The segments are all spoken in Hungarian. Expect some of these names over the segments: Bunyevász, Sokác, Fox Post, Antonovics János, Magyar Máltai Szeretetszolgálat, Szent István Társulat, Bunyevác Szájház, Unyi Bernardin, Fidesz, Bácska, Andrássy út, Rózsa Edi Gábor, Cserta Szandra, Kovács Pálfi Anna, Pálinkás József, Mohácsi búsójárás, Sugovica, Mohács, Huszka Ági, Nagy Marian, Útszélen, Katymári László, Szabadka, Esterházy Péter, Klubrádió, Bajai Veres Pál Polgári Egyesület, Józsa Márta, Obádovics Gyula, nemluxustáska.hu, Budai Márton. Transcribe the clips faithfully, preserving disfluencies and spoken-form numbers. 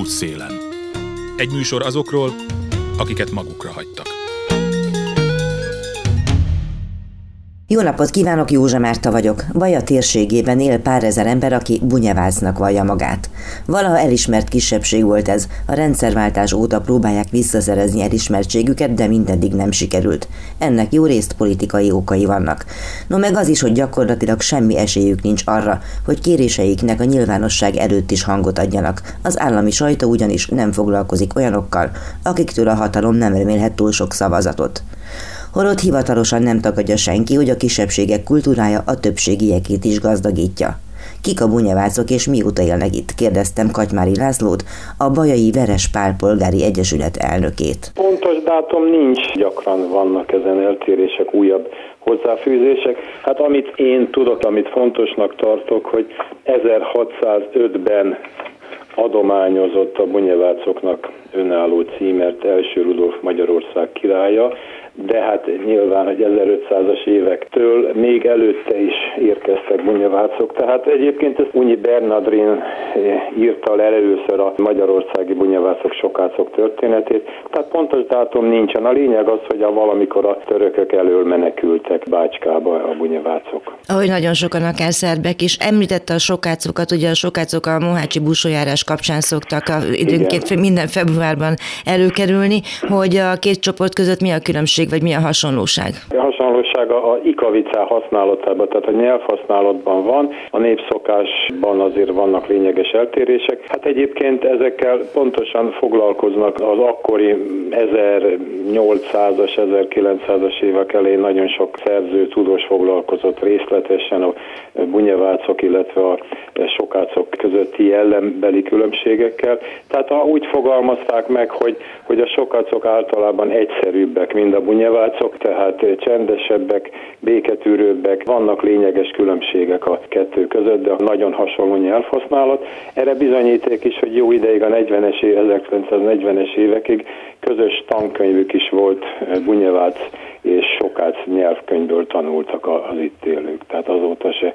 Útszélen. Egy műsor azokról, akiket magukra hagytak. Jó napot kívánok, Józsa Márta vagyok. Baja térségében él pár ezer ember, aki bunyevácnak vallja magát. Valaha elismert kisebbség volt ez. A rendszerváltás óta próbálják visszaszerezni elismertségüket, de mindeddig nem sikerült. Ennek jó részt politikai okai vannak. No meg az is, hogy gyakorlatilag semmi esélyük nincs arra, hogy kéréseiknek a nyilvánosság előtt is hangot adjanak. Az állami sajtó ugyanis nem foglalkozik olyanokkal, akiktől a hatalom nem remélhet túl sok szavazatot. Holott hivatalosan nem tagadja senki, hogy a kisebbségek kultúrája a többségiekét is gazdagítja. Kik a bunyevácok és mióta élnek itt? Kérdeztem Katymári Lászlót, a Bajai Veres Pál Polgári Egyesület elnökét. Pontos dátum nincs, gyakran vannak ezen eltérések, újabb hozzáfűzések. Hát amit én tudok, amit fontosnak tartok, hogy ezerhatszázötben adományozott a bunyevácoknak önálló címert első Rudolf Magyarország királya, de hát nyilván, hogy ezerötszázas évektől még előtte is érkeztek bunyevácok. Tehát egyébként ezt Unyi Bernardin írta le először a magyarországi bunyevácok sokácok történetét. Tehát pontos dátum nincsen. A lényeg az, hogy a valamikor a törökök elől menekültek Bácskába a bunyevácok. Ahogy nagyon sokan, akár szerbek is, említette a sokácokat, ugye a sokácok a mohácsi búsójárás kapcsán szoktak a időnként minden februárban előkerülni, hogy a két csoport között mi a különbség, vagy mi a hasonlóság? A hasonlóság a ikavicá használatában, tehát a nyelvhasználatban van, a népszokásban azért vannak lényeges eltérések. Hát egyébként ezekkel pontosan foglalkoznak az akkori ezernyolcszázas, ezerkilencszázas évek elején nagyon sok szerző, tudós foglalkozott részletesen a bunyevácok, illetve a sokácok közötti jellembeli különbségekkel. Tehát úgy fogalmazták meg, hogy, hogy a sokácok általában egyszerűbbek, mint a bunyevácok, tehát csendesebbek, béketűrőbbek, vannak lényeges különbségek a kettő között, de nagyon hasonló nyelvhasználat. Erre bizonyíték is, hogy jó ideig a negyvenes évek, ezerkilencszáznegyvenes évekig közös tankönyvük is volt, bunyevác és sokác nyelvkönyvből tanultak az itt élők, tehát azóta se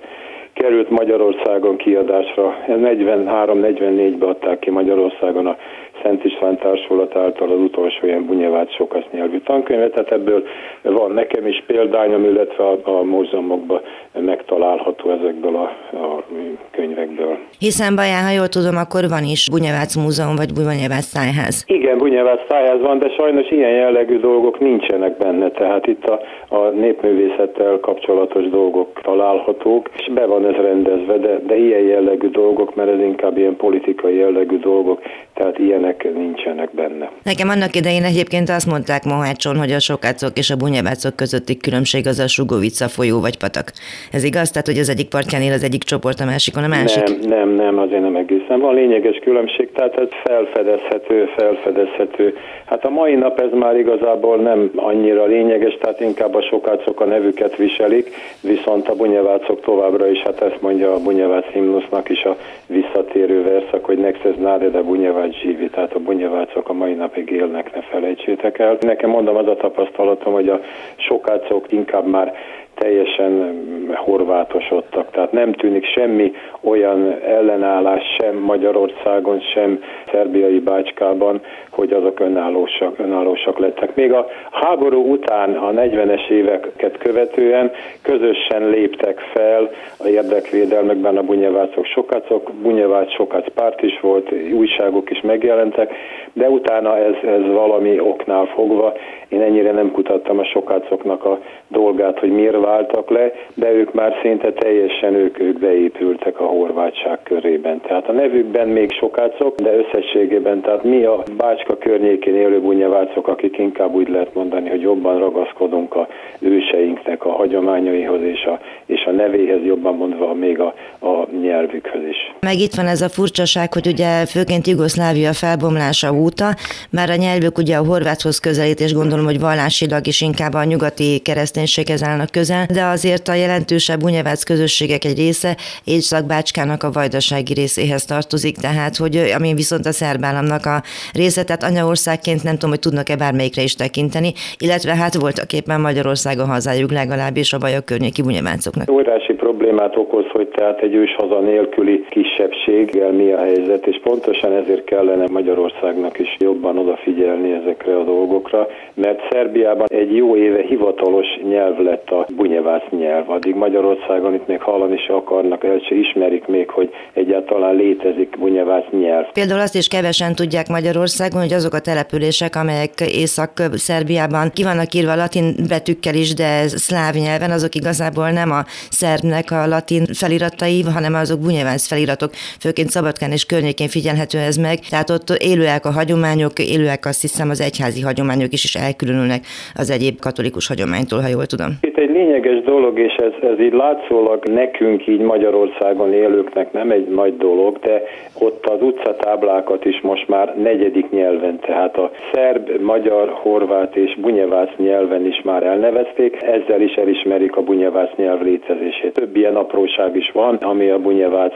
került Magyarországon kiadásra. negyvenhárom negyvennégyben adták ki Magyarországon a Szent István Társulat által az utolsó ilyen bunyevác sokasz nyelvű tankönyvet, tehát ebből van nekem is példányom, illetve a, a múzeumokban megtalálható ezekből a, a könyvekből. Hiszen Baján, ha jól tudom, akkor van is Bunyevác múzeum, vagy Bunyevác Szájház. Igen, Bunyevác Szájház van, de sajnos ilyen jellegű dolgok nincsenek benne, tehát itt a, a népművészettel kapcsolatos dolgok találhatók, és be van ez rendezve, de, de ilyen jellegű dolgok, mert ez inkább ilyen politikai jellegű dolgok, tehát ilyen nincsenek benne. Nekem annak idején egyébként azt mondták Mohácson, hogy a sokácok és a bunyevácok közötti különbség az a Sugovica folyó vagy patak. Ez igaz? Tehát, hogy az egyik partján él az egyik csoport, a másikon a másik? Nem, nem, nem, azért nem egészen. Van lényeges különbség, tehát ez felfedezhető, felfedezhető. Hát a mai nap ez már igazából nem annyira lényeges, tehát inkább a sokácok a nevüket viselik, viszont a bunyevácok továbbra is, hát ezt mondja a bunyevác himnusznak is a visszatérő verszak, hogy nexes náde de bunyevács zsívi. Tehát a bunyevácok a mai napig élnek, ne felejtsétek el. Nekem mondom, az a tapasztalatom, hogy a sokácok inkább már teljesen horvátosodtak. Tehát nem tűnik semmi olyan ellenállás sem Magyarországon, sem szerbiai Bácskában, hogy azok önállósak, önállósak lettek. Még a háború után, a negyvenes éveket követően közösen léptek fel a érdekvédelmekben a bunyevácok, sokácok. Bunyevác sokác párt is volt, újságok is megjelentek, de utána ez, ez valami oknál fogva. Én ennyire nem kutattam a sokácoknak a dolgát, hogy miért váltak le, de ők már szinte teljesen ők, ők beépültek a horvátság körében. Tehát a nevükben még sokácok, de összességében, tehát mi a Bácska környékén élő bunyevácok, akik inkább úgy lehet mondani, hogy jobban ragaszkodunk a őseinknek a hagyományaihoz és a, és a nevéhez, jobban mondva még a, a nyelvükhöz is. Meg itt van ez a furcsaság, hogy ugye főként Jugoszlávia felbomlása óta, már a nyelvük ugye a horváthoz közelít, és gondolom, hogy vallásilag is inkább a nyugati kereszténységhez állnak közel, de azért a jelentősebb bunyevác közösségek egy része Észak-Bácskának a vajdasági részéhez tartozik, tehát hogy ami viszont a szerb államnak a része, tehát anyaországként nem tudom, hogy tudnak-e bármelyikre is tekinteni, illetve hát voltak éppen Magyarország a hazájuk, legalábbis a Baja környéki bunyevácoknak. Óriási problémát okoz, hogy tehát egy őshaza nélküli kisebbséggel mi a helyzet, és pontosan ezért kellene Magyarországnak is jobban odafigyelni ezekre a dolgokra, mert Szerbiában egy jó éve hivatalos nyelv lett a bunyevác nyelv. Addig Magyarországon itt még hallani se akarnak, el se ismerik még, hogy egyáltalán létezik bunyevác nyelv. Például azt is kevesen tudják Magyarországon, hogy azok a települések, amelyek Észak-Szerbiában ki vannak írva latin betűkkel is, de szláv nyelven, azok igazából nem a szerbnek a latin feliratai, hanem azok bunyevác feliratok, főként Szabadkán és környékén figyelhető ez meg. Tehát ott élőek a hagyományok, élőek azt hiszem az egyházi hagyományok is, és elkülönülnek az egyéb katolikus hagyománytól, ha jól tudom. Itt egy lényeges dolog, és ez, ez így látszólag nekünk így Magyarországon élőknek nem egy nagy dolog, de ott az utcatáblákat is most már negyedik nyelven, tehát a szerb, magyar, horvát és bunyevác nyelven is már elnevezték, ezzel is elismerik a bunyevác nyelv létezését. Több ilyen apróság is van, ami a bunyevác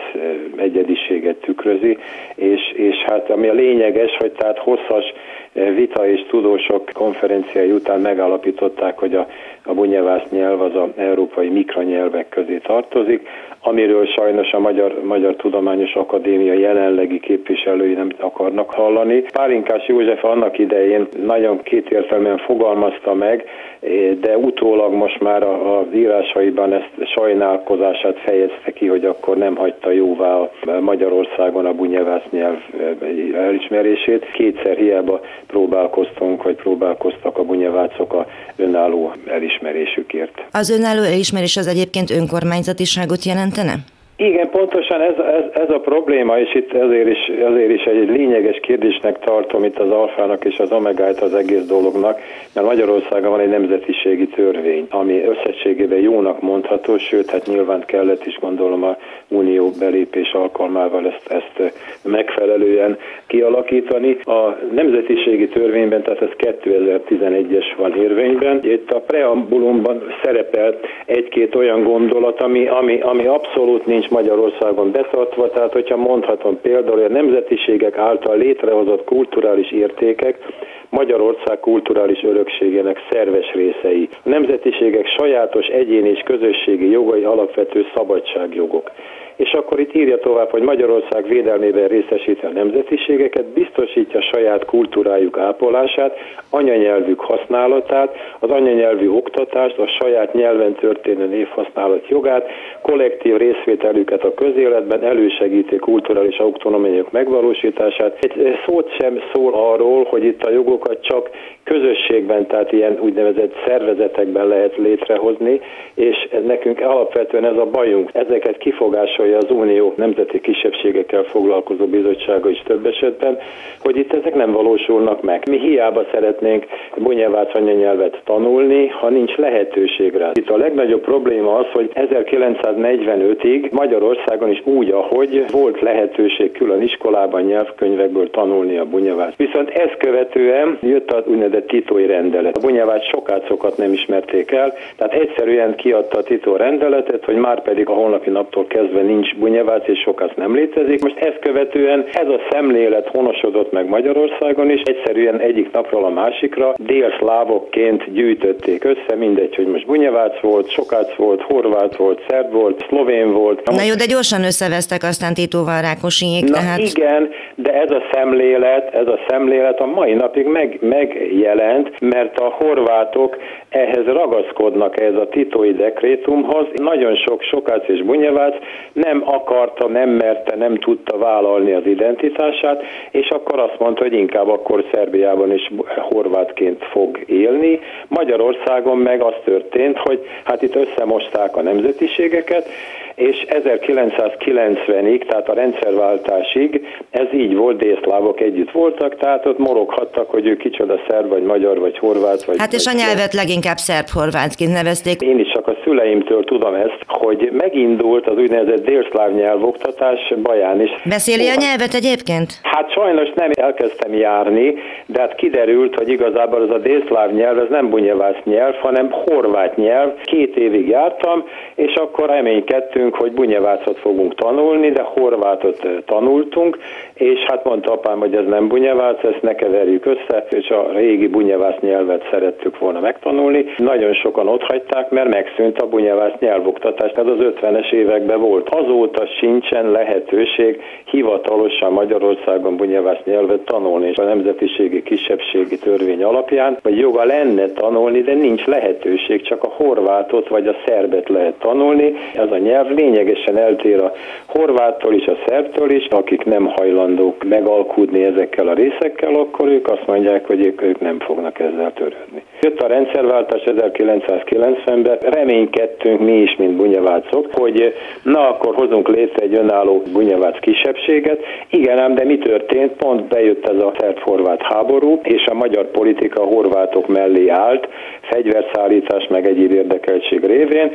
egyediséget tükrözi, és, és hát ami a lényeges, hogy tehát hosszas vita és tudósok konferenciái után megállapították, hogy a, a bunyevác nyelv az a európai mikronyelvek közé tartozik, amiről sajnos a Magyar, Magyar Tudományos Akadémia jelenlegi képviselői nem akarnak hallani. Pálinkás József annak idején nagyon kétértelműen fogalmazta meg, de utólag most már az írásaiban ezt sajnálkozását fejezte ki, hogy akkor nem hagyta jóvá Magyarországon a bunyevác nyelv elismerését. Kétszer hiába próbálkoztunk, vagy próbálkoztak a bunyevácok a önálló elismerésükért. Az önálló elismerés az egyébként önkormányzatiságot jelentene? Igen, pontosan ez, ez, ez a probléma, és itt ezért is, ezért is egy lényeges kérdésnek tartom itt az alfának és az omegáját az egész dolognak, mert Magyarországon van egy nemzetiségi törvény, ami összességében jónak mondható, sőt, hát nyilván kellett is gondolom a unió belépés alkalmával ezt, ezt megfelelően kialakítani. A nemzetiségi törvényben, tehát ez kétezer-tizenegyes van érvényben, itt a preambulumban szerepel egy-két olyan gondolat, ami, ami, ami abszolút nincs Magyarországon betartva, tehát hogyha mondhatom például, hogy a nemzetiségek által létrehozott kulturális értékek Magyarország kulturális örökségének szerves részei. A nemzetiségek sajátos egyéni és közösségi jogai alapvető szabadságjogok. És akkor itt írja tovább, hogy Magyarország védelmében részesíti a nemzetiségeket, biztosítja saját kultúrájuk ápolását, anyanyelvük használatát, az anyanyelvű oktatást, a saját nyelven történő névhasználat jogát, kollektív részvételüket a közéletben, elősegíti kulturális autonómiájuk megvalósítását. Egy szót sem szól arról, hogy itt a jogokat csak közösségben, tehát ilyen úgynevezett szervezetekben lehet létrehozni, és nekünk alapvetően ez a bajunk. Ezeket kifogásolja az Unió Nemzeti Kisebbségekkel Foglalkozó Bizottsága is több esetben, hogy itt ezek nem valósulnak meg. Mi hiába szeretnénk bunyevác anyanyelvet tanulni, ha nincs lehetőség rá. Itt a legnagyobb probléma az, hogy ezerkilencszáznegyvenötig Magyarországon is úgy, ahogy volt lehetőség külön iskolában nyelvkönyvekből tanulni a bunyevác. Viszont ezt követően jött az úgynevezett titói rendelet. A bunyevác sokácokat nem ismerték el, tehát egyszerűen kiadta a titó rendeletet, hogy már pedig a holnapi naptól kezdve nincs bunyevác, és sokat nem létezik. Most ezt követően ez a szemlélet honosodott meg Magyarországon is, egyszerűen egyik napról a másikra délszlávokként gyűjtötték össze, mindegy, hogy most bunyevác volt, sokác volt, horvát volt, szerb volt, szlovén volt. Na, Na jó, de gyorsan összevesztek aztán Titóval Rákosiék. Na tehát... igen, de ez a szemlélet, ez a szemlélet a mai napig meg, megjelent, mert a horvátok ehhez ragaszkodnak, ehhez a titói dekrétumhoz. Nagyon sok sokác és bunyevác nem akarta, nem merte, nem tudta vállalni az identitását, és akkor azt mondta, hogy inkább akkor Szerbiában is horvátként fog élni. Magyarországon meg az történt, hogy hát itt összemosták a nemzetiségeket, és ezerkilencszázkilencvenig, tehát a rendszerváltásig ez így volt, délszlávok együtt voltak, tehát ott moroghattak, hogy ő kicsoda szerb, vagy magyar, vagy horvát. Vagy hát és a nyelvet leginkább szerb-horvátként nevezték. Én is csak a szüleimtől tudom ezt, hogy megindult az úgynevezett délszláv nyelvoktatás Baján is. Beszéli a nyelvet egyébként? Hát Hát sajnos nem elkezdtem járni, de hát kiderült, hogy igazából az a délszláv nyelv, ez nem bunyevász nyelv, hanem horvát nyelv. Két évig jártam, és akkor reménykedtünk, hogy bunyevászot fogunk tanulni, de horvátot tanultunk, és hát mondta apám, hogy ez nem bunyevász, ezt ne keverjük össze, és a régi bunyevász nyelvet szerettük volna megtanulni. Nagyon sokan otthagyták, mert megszűnt a bunyevász nyelvoktatás, tehát az ötvenes években volt. Azóta sincsen lehetőség hivatalosan Magyarországon bunyevász nyelvet tanulni, és a nemzetiségi kisebbségi törvény alapján, vagy joga lenne tanulni, de nincs lehetőség, csak a horvátot vagy a szerbet lehet tanulni. Ez a nyelv lényegesen eltér a horváttól is, a szerbtől is, akik nem hajlandók megalkudni ezekkel a részekkel, akkor ők azt mondják, hogy ők, ők nem fognak ezzel törődni. Jött a rendszerváltás ezerkilencszázkilencvenben, reménykedtünk mi is, mint bunyevácok, hogy na akkor hozunk létre egy önálló bunyevác kisebbséget. Igen ám, de mi történt? Pont bejött ez a szerb-horvát háború, és a magyar politika horvátok mellé állt, fegyverszállítás meg egyéb érdekeltség révén,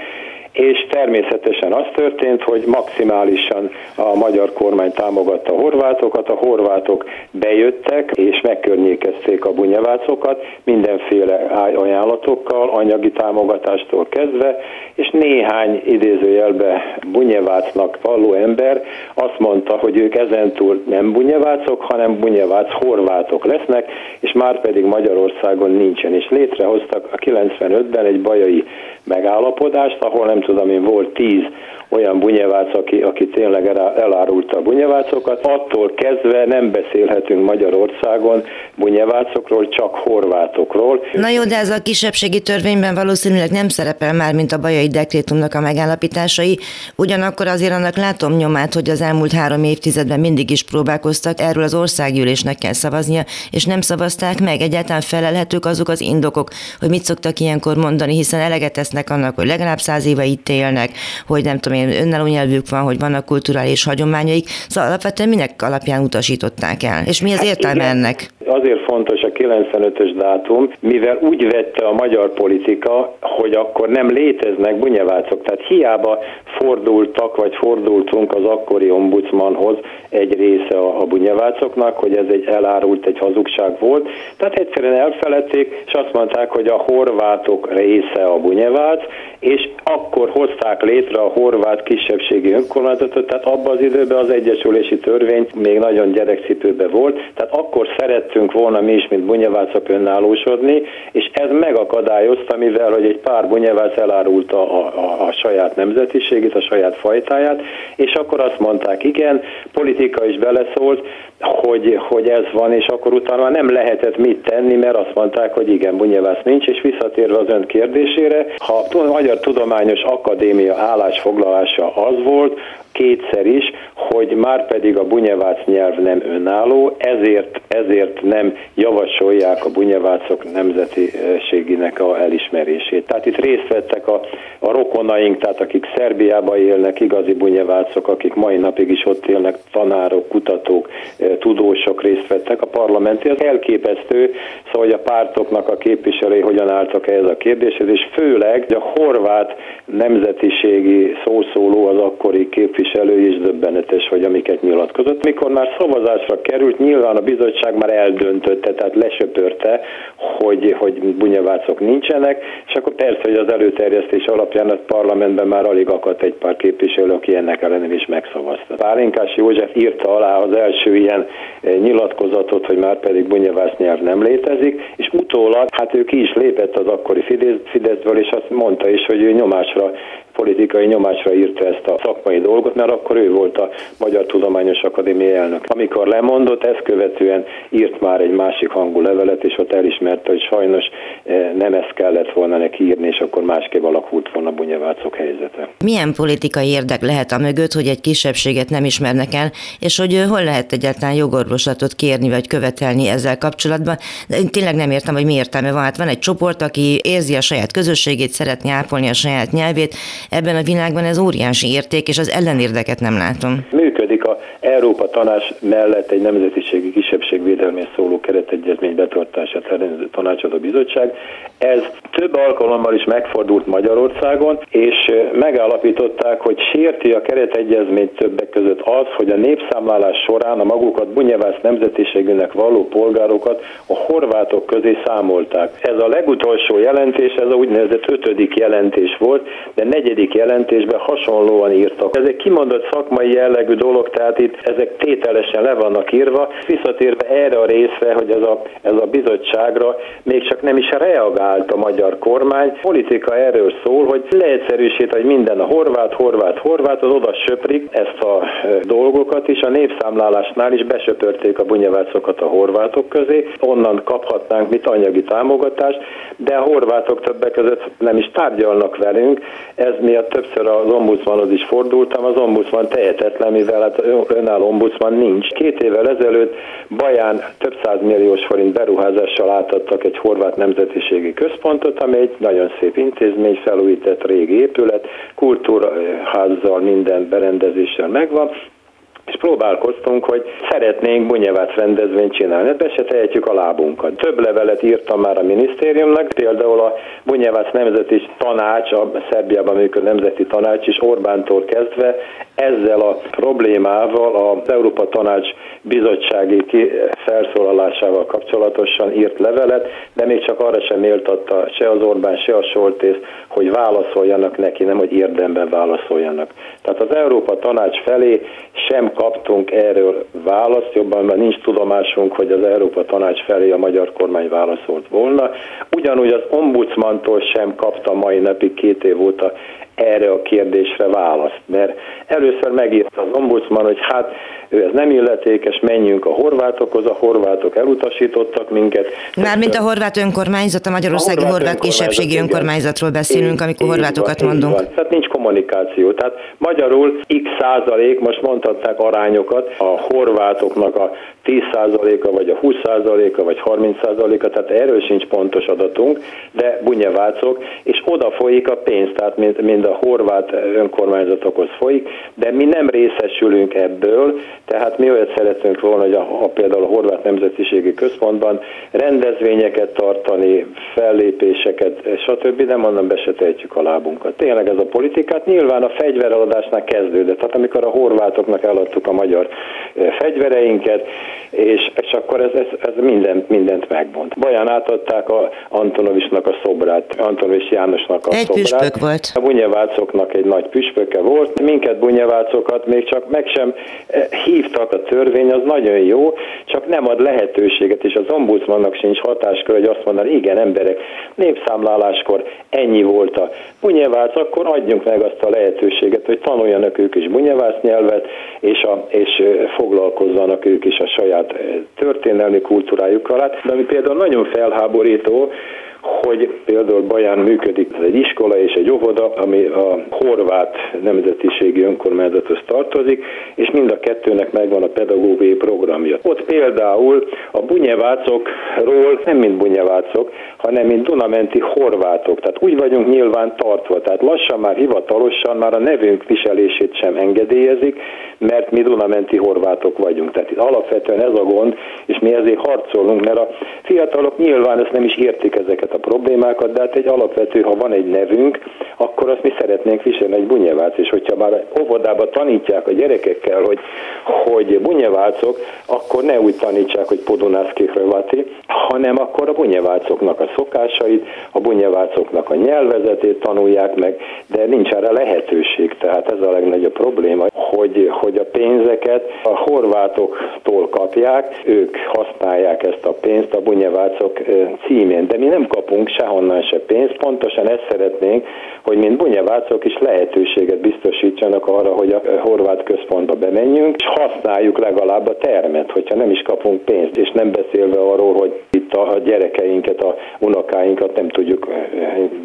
és természetesen az történt, hogy maximálisan a magyar kormány támogatta a horvátokat, a horvátok bejöttek és megkörnyékezték a bunyevácokat mindenféle ajánlatokkal, anyagi támogatástól kezdve, és néhány idézőjelbe bunyevácnak valló ember azt mondta, hogy ők ezentúl nem bunyevácok, hanem bunyevác horvátok lesznek, és már pedig Magyarországon nincsen, és létrehoztak a kilencvenötben egy bajai megállapodást, ahol nem tudom én, volt tíz olyan bunyevác, aki, aki tényleg elárulta a bunyevácokat. Attól kezdve nem beszélhetünk Magyarországon bunyevácokról, csak horvátokról. Na jó, de ez a kisebbségi törvényben valószínűleg nem szerepel már, mint a bajai dekrétumnak a megállapításai. Ugyanakkor azért annak látom nyomát, hogy az elmúlt három évtizedben mindig is próbálkoztak, erről az országgyűlésnek kell szavaznia, és nem szavazták meg. Egyáltalán felelhetők azok az indokok, hogy mit szoktak ilyenkor mondani, hiszen eleget tesznek annak, hogy legalább száz éve itt élnek, hogy nem tudom, önálló nyelvük van, hogy vannak kulturális hagyományaik, szóval alapvetően minek alapján utasították el? És mi az értelme hát ennek? Azért fontos a kilencvenötös dátum, mivel úgy vette a magyar politika, hogy akkor nem léteznek bunyevácok, tehát hiába fordultak, vagy fordultunk az akkori ombudsmanhoz egy része a bunyevácoknak, hogy ez egy elárult, egy hazugság volt, tehát egyszerűen elfeledték, és azt mondták, hogy a horvátok része a bunyevác, és akkor hozták létre a horvát kisebbségi önkormányzatot, tehát abban az időben az egyesülési törvény még nagyon gyerekcipőben volt, tehát akkor szerettünk volna mi is, mint bunyevácok önállósodni, és ez megakadályozta, mivel hogy egy pár bunyevác elárulta a, a, a saját nemzetiségét, a saját fajtáját, és akkor azt mondták, igen, politika is beleszólt, hogy, hogy ez van, és akkor utána már nem lehetett mit tenni, mert azt mondták, hogy igen, bunyevász nincs, és visszatérve az ön kérdésére, ha a Magyar Tudományos Akadémia állásfoglalása az volt, kétszer is, hogy már pedig a bunyevác nyelv nem önálló, ezért, ezért nem javasolják a bunyevácok nemzetiségének a elismerését. Tehát itt részt vettek a, a rokonaink, tehát akik Szerbiában élnek, igazi bunyevácok, akik mai napig is ott élnek, tanárok, kutatók, tudósok részt vettek a parlamenti. Ez elképesztő, szóval a pártoknak a képviselői hogyan álltak ehhez a kérdéshez, és főleg a horvát nemzetiségi szószóló, az akkori képviselő Elő is döbbenetes, hogy amiket nyilatkozott. Mikor már szavazásra került, nyilván a bizottság már eldöntötte, tehát lesöpörte, hogy, hogy bunyevácok nincsenek, és akkor persze, hogy az előterjesztés alapján a parlamentben már alig akadt egy pár képviselő, aki ennek ellenére is megszavazta. Pálinkás József írta alá az első ilyen nyilatkozatot, hogy már pedig bunyevász nyelv nem létezik, és utólag, hát ő ki is lépett az akkori Fidesz, Fideszből, és azt mondta is, hogy ő nyomásra, politikai nyomásra írta ezt a szakmai dolgot, mert akkor ő volt a Magyar Tudományos Akadémia elnök. Amikor lemondott, ezt követően írt már egy másik hangú levelet, és ott elismerte, hogy sajnos nem ezt kellett volna neki írni, és akkor másképp alakult volna a bunyevácok helyzete. Milyen politikai érdek lehet a mögött, hogy egy kisebbséget nem ismernek el, és hogy hol lehet egyáltalán jogorvoslatot kérni, vagy követelni ezzel kapcsolatban? De én tényleg nem értem, hogy mi értelme van. Hát van egy csoport, aki érzi a saját közösségét, szeretné ápolni a saját nyelvét. Ebben a világban ez óriási érték, és az ellenérdeket nem látom. Működik kezdődik a Európa Tanács mellett egy nemzetiségi kisebbségvédelmén szóló keretegyezmény betartását ellenőrző tanácsadó bizottság. Ez több alkalommal is megfordult Magyarországon, és megállapították, hogy sérti a keretegyezményt többek között az, hogy a népszámlálás során a magukat bunyevác nemzetiségűnek valló polgárokat a horvátok közé számolták. Ez a legutolsó jelentés, ez a úgynevezett ötödik jelentés volt, de negyedik jelentésben hasonlóan írtak. Ez egy kimondott szakmai jellegű dolog, tehát itt ezek tételesen le vannak írva. Visszatérve erre a részre, hogy ez a, ez a bizottságra még csak nem is reagált a magyar kormány. Politika erről szól, hogy leegyszerűsít, hogy minden a horvát, horvát, horvát, az oda söprik ezt a dolgokat is. A népszámlálásnál is besöpörték a bunyevácokat a horvátok közé, onnan kaphatnánk mit anyagi támogatást, de a horvátok többek között nem is tárgyalnak velünk. Ez miatt többször az ombudsmanhoz is fordultam, az ombudsman tehetetlen, mivel hát önálló ombudsman nincs. Két évvel ezelőtt Baján több százmilliós forint beruházással átadtak egy horvát nemzetiségi központot, ami egy nagyon szép intézmény, felújított régi épület, kultúrházzal, minden berendezéssel megvan, és próbálkoztunk, hogy szeretnénk bunyevác rendezvényt csinálni, ebbe se tehetjük a lábunkat. Több levelet írtam már a minisztériumnak, például a bunyevác nemzeti tanács, a Szerbiában működő nemzeti tanács is Orbántól kezdve ezzel a problémával, az Európa Tanács bizottsági felszólalásával kapcsolatosan írt levelet, de még csak arra sem méltatta se az Orbán, se a Soltész, hogy válaszoljanak neki, nem hogy érdemben válaszoljanak. Tehát az Európa Tanács felé sem kaptunk erről választ, jobban már nincs tudomásunk, hogy az Európa Tanács felé a magyar kormány válaszolt volna. Ugyanúgy az ombudsmantól sem kapta mai napig, két év óta erre a kérdésre választ, mert először megírta az ombudsman, hogy hát ő ez nem illetékes, menjünk a horvátokhoz, a horvátok elutasítottak minket. Mármint a horvát önkormányzat, a magyarországi a horvát, horvát kisebbségi önkormányzatról beszélünk, amikor horvátokat van, mondunk. Van. Tehát nincs kommunikáció, tehát magyarul x százalék, most mondhatták arányokat, a horvátoknak a tíz százaléka, vagy a húsz százaléka, vagy harminc százaléka, tehát erről sincs pontos adatunk, de bunyevácok, és oda folyik a pénz, tehát mind, mind a horvát önkormányzatokhoz folyik, de mi nem részesülünk ebből, tehát mi olyat szeretünk volna, hogy a, a például a Horvát Nemzetiségi Központban rendezvényeket tartani, fellépéseket, stb., de mondom, be se tehetjük a lábunkat. Tényleg ez a politikát nyilván a fegyvereladásnál kezdődött, tehát amikor a horvátoknak eladtuk a magyar fegyvereinket, és, és akkor ez, ez, ez mindent, mindent megbont. Baján átadták a Antonovicsnak a szobrát, Antonovics Jánosnak a egy szobrát. Egy püspök volt. A bunyevácoknak egy nagy püspöke volt, minket bunyevácokat még csak meg sem hívtak, a törvény az nagyon jó, csak nem ad lehetőséget, és az ombudsmannak sincs hatáskör, hogy azt mondani, igen emberek, népszámláláskor ennyi volt a bunyevác, akkor adjunk meg azt a lehetőséget, hogy tanuljanak ők is bunyevác nyelvet, és, a, és foglalkozzanak ők is a saját történelmi kultúrájukkal. De ami például nagyon felháborító, hogy például Baján működik egy iskola és egy óvoda, ami a horvát nemzetiségi önkormányzathoz tartozik, és mind a kettőnek megvan a pedagógiai programja. Ott például a bunyevácokról nem mint bunyevácok, hanem mint dunamenti horvátok. Tehát úgy vagyunk nyilván tartva, tehát lassan már hivatalosan már a nevünk viselését sem engedélyezik, mert mi dunamenti horvátok vagyunk. Tehát itt alapvetően ez a gond, és mi ezért harcolunk, mert a fiatalok nyilván ezt nem is értik, ezeket a problémákat, de hát egy alapvető, ha van egy nevünk, akkor azt mi szeretnénk viselni, egy bunyevác, és hogyha már óvodában tanítják a gyerekekkel, hogy, hogy bunyevácok, akkor ne úgy tanítsák, hogy podonászki hrvati, hanem akkor a bunyevácoknak a szokásait, a bunyevácoknak a nyelvezetét tanulják meg, de nincs erre lehetőség, tehát ez a legnagyobb probléma, hogy, hogy a pénzeket a horvátoktól kapják, ők használják ezt a pénzt a bunyevácok címén, de mi nem kapunk sehonnan se pénzt, pontosan ezt szeretnénk, hogy mint bunyevácok is lehetőséget biztosítsanak arra, hogy a horvát központba bemenjünk, és használjuk legalább a termet, hogyha nem is kapunk pénzt, és nem beszélve arról, hogy itt a gyerekeinket, a unokáinkat nem tudjuk